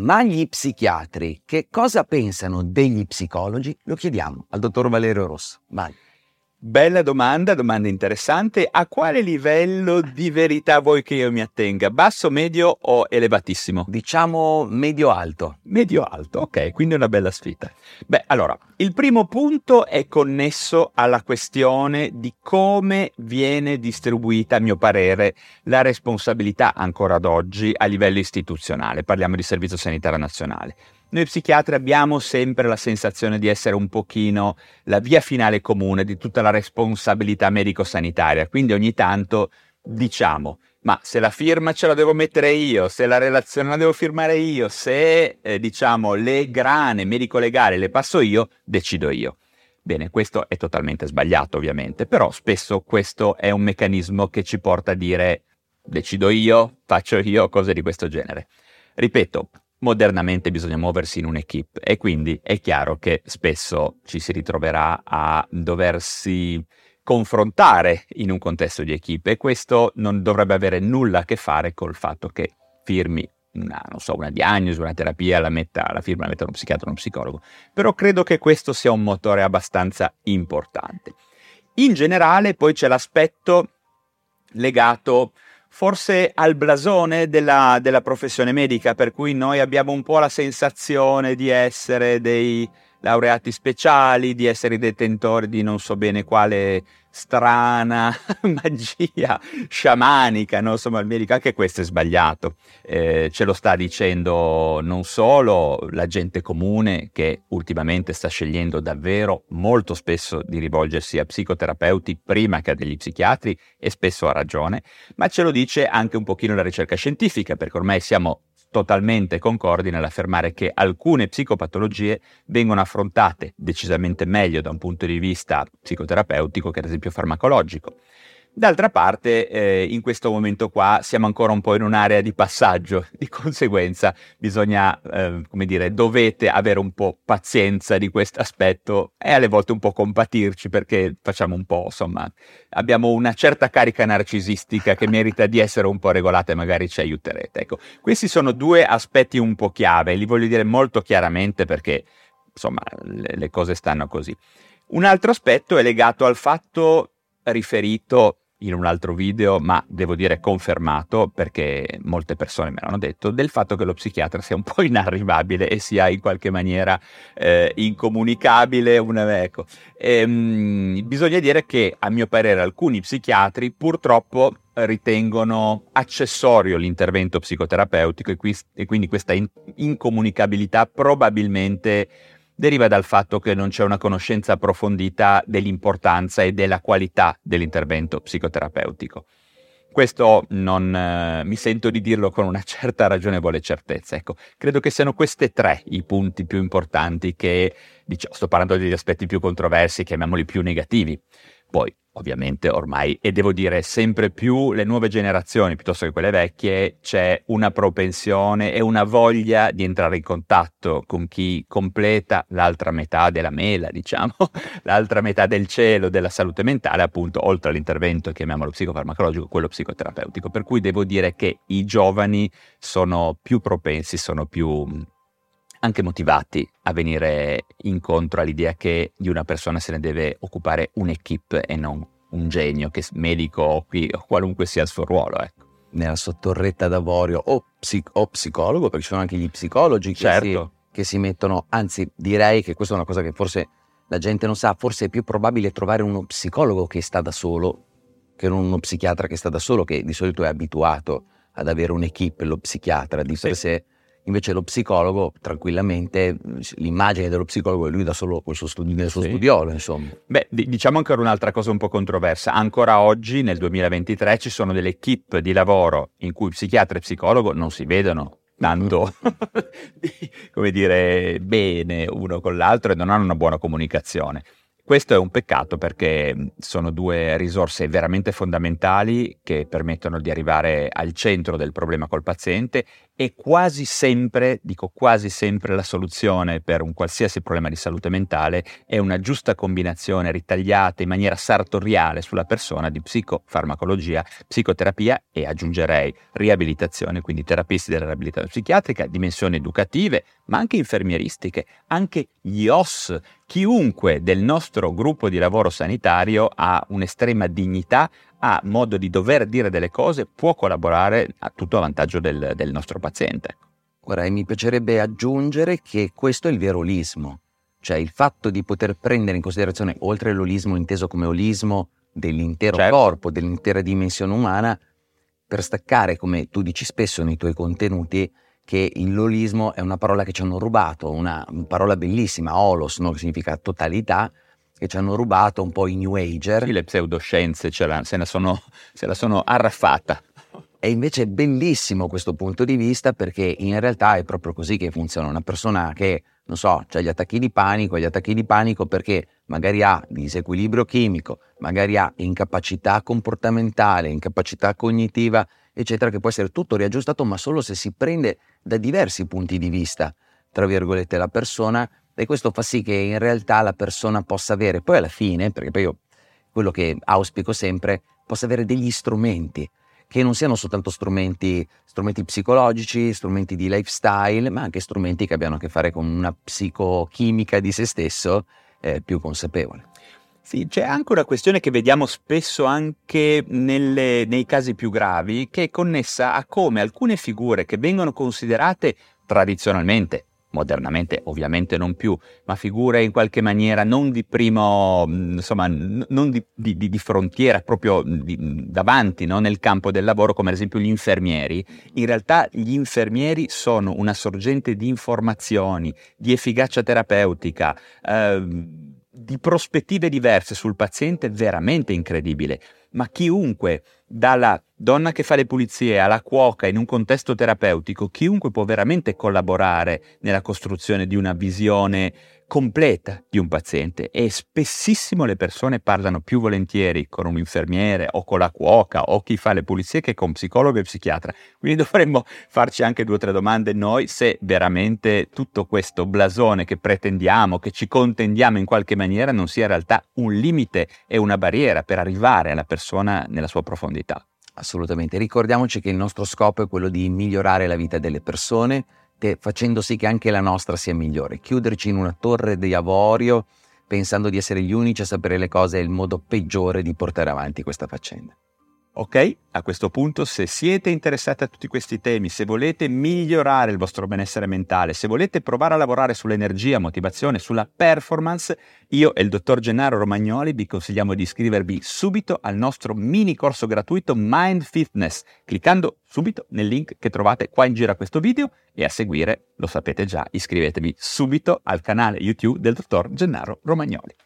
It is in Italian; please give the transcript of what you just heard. Ma gli psichiatri che cosa pensano degli psicologi? Lo chiediamo al dottor Valerio Rosso. Vai. Bella domanda interessante. A quale livello di verità vuoi che io mi attenga? Basso, medio o elevatissimo? Diciamo medio-alto. Medio-alto, ok, quindi è una bella sfida. Beh, allora, il primo punto è connesso alla questione di come viene distribuita, a mio parere, la responsabilità ancora ad oggi a livello istituzionale. Parliamo di Servizio Sanitario Nazionale. Noi psichiatri abbiamo sempre la sensazione di essere un pochino la via finale comune di tutta la responsabilità medico-sanitaria, quindi ogni tanto diciamo, ma se la firma ce la devo mettere io, se la relazione la devo firmare io, se le grane medico-legali le passo io, decido io. Bene, questo è totalmente sbagliato ovviamente, però spesso questo è un meccanismo che ci porta a dire decido io, faccio io, cose di questo genere. Ripeto, modernamente bisogna muoversi in un'equipe e quindi è chiaro che spesso ci si ritroverà a doversi confrontare in un contesto di equipe e questo non dovrebbe avere nulla a che fare col fatto che firmi una diagnosi, una terapia, la firma la metta uno psichiatra o uno psicologo, però credo che questo sia un motore abbastanza importante. In generale poi c'è l'aspetto legato forse al blasone della professione medica, per cui noi abbiamo un po' la sensazione di essere dei laureati speciali, di essere i detentori di non so bene quale strana magia sciamanica, no? Insomma, il medico, anche questo è sbagliato. Ce lo sta dicendo non solo la gente comune che ultimamente sta scegliendo davvero molto spesso di rivolgersi a psicoterapeuti prima che a degli psichiatri, e spesso ha ragione, ma ce lo dice anche un pochino la ricerca scientifica, perché ormai siamo totalmente concordi nell'affermare che alcune psicopatologie vengono affrontate decisamente meglio da un punto di vista psicoterapeutico che ad esempio farmacologico. D'altra parte, in questo momento qua siamo ancora un po' in un'area di passaggio, di conseguenza bisogna, dovete avere un po' pazienza di questo aspetto e alle volte un po' compatirci, perché facciamo un po', insomma, abbiamo una certa carica narcisistica che merita di essere un po' regolata e magari ci aiuterete. Ecco, questi sono due aspetti un po' chiave, li voglio dire molto chiaramente perché, insomma, le cose stanno così. Un altro aspetto è legato al fatto riferito in un altro video, ma devo dire confermato perché molte persone me l'hanno detto, del fatto che lo psichiatra sia un po' inarrivabile e sia in qualche maniera incomunicabile. Bisogna dire che a mio parere alcuni psichiatri purtroppo ritengono accessorio l'intervento psicoterapeutico e quindi questa incomunicabilità probabilmente deriva dal fatto che non c'è una conoscenza approfondita dell'importanza e della qualità dell'intervento psicoterapeutico. Questo non mi sento di dirlo con una certa ragionevole certezza. Ecco, credo che siano questi tre i punti più importanti che, sto parlando degli aspetti più controversi, chiamiamoli più negativi. Poi, ovviamente, ormai, e devo dire sempre più le nuove generazioni piuttosto che quelle vecchie, c'è una propensione e una voglia di entrare in contatto con chi completa l'altra metà della mela, l'altra metà del cielo della salute mentale, appunto, oltre all'intervento, chiamiamolo psicofarmacologico, quello psicoterapeutico. Per cui devo dire che i giovani sono più propensi, sono più anche motivati a venire incontro all'idea che di una persona se ne deve occupare un'equipe e non un genio, che medico qui o qualunque sia il suo ruolo, ecco. Nella sua torretta d'avorio o psicologo, perché ci sono anche gli psicologi che, certo, che si mettono, anzi direi che questa è una cosa che forse la gente non sa, forse è più probabile trovare uno psicologo che sta da solo che non uno psichiatra che sta da solo, che di solito è abituato ad avere un'equipe, lo psichiatra di per sé. Invece lo psicologo, tranquillamente, l'immagine dello psicologo è lui da solo col suo studiolo, insomma. Beh, diciamo ancora un'altra cosa un po' controversa. Ancora oggi, nel 2023, ci sono delle equip di lavoro in cui psichiatra e psicologo non si vedono tanto, bene uno con l'altro e non hanno una buona comunicazione. Questo è un peccato perché sono due risorse veramente fondamentali che permettono di arrivare al centro del problema col paziente è quasi sempre, dico quasi sempre, la soluzione per un qualsiasi problema di salute mentale è una giusta combinazione ritagliata in maniera sartoriale sulla persona di psicofarmacologia, psicoterapia e aggiungerei riabilitazione, quindi terapisti della riabilitazione psichiatrica, dimensioni educative, ma anche infermieristiche, anche gli OSS. Chiunque del nostro gruppo di lavoro sanitario ha un'estrema dignità, ha modo di dover dire delle cose, può collaborare a tutto a vantaggio del nostro paziente. Ora, mi piacerebbe aggiungere che questo è il vero olismo, cioè il fatto di poter prendere in considerazione, oltre all'olismo inteso come olismo dell'intero corpo, dell'intera dimensione umana, per staccare, come tu dici spesso nei tuoi contenuti, che l'olismo è una parola che ci hanno rubato, una parola bellissima, olos, no? Che significa totalità, che ci hanno rubato un po' i new ager. Sì, le pseudoscienze se la sono arraffata. E invece è bellissimo questo punto di vista, perché in realtà è proprio così che funziona. Una persona che, non so, ha gli attacchi di panico, perché magari ha disequilibrio chimico, magari ha incapacità comportamentale, incapacità cognitiva, eccetera, che può essere tutto riaggiustato, ma solo se si prende da diversi punti di vista, tra virgolette, la persona, e questo fa sì che in realtà la persona possa avere, poi alla fine, perché poi io quello che auspico sempre, possa avere degli strumenti, che non siano soltanto strumenti psicologici, strumenti di lifestyle, ma anche strumenti che abbiano a che fare con una psicochimica di se stesso più consapevole. Sì, c'è anche una questione che vediamo spesso anche nei casi più gravi, che è connessa a come alcune figure che vengono considerate tradizionalmente, modernamente ovviamente non più, ma figure in qualche maniera non di primo, insomma, non di frontiera, proprio davanti, no? Nel campo del lavoro, come ad esempio gli infermieri. In realtà gli infermieri sono una sorgente di informazioni, di efficacia terapeutica, di prospettive diverse sul paziente veramente incredibile, ma chiunque, dalla donna che fa le pulizie alla cuoca in un contesto terapeutico, chiunque può veramente collaborare nella costruzione di una visione completa di un paziente, e spessissimo le persone parlano più volentieri con un infermiere o con la cuoca o chi fa le pulizie che con psicologo e psichiatra. Quindi dovremmo farci anche 2 o 3 domande noi, se veramente tutto questo blasone che pretendiamo, che ci contendiamo in qualche maniera, non sia in realtà un limite e una barriera per arrivare alla persona nella sua profondità. Assolutamente, ricordiamoci che il nostro scopo è quello di migliorare la vita delle persone, facendo sì che anche la nostra sia migliore. Chiuderci in una torre di avorio pensando di essere gli unici a sapere le cose è il modo peggiore di portare avanti questa faccenda. Ok, a questo punto, se siete interessati a tutti questi temi, se volete migliorare il vostro benessere mentale, se volete provare a lavorare sull'energia, motivazione, sulla performance, io e il dottor Gennaro Romagnoli vi consigliamo di iscrivervi subito al nostro mini corso gratuito Mind Fitness, cliccando subito nel link che trovate qua in giro a questo video, e a seguire, lo sapete già, iscrivetevi subito al canale YouTube del dottor Gennaro Romagnoli.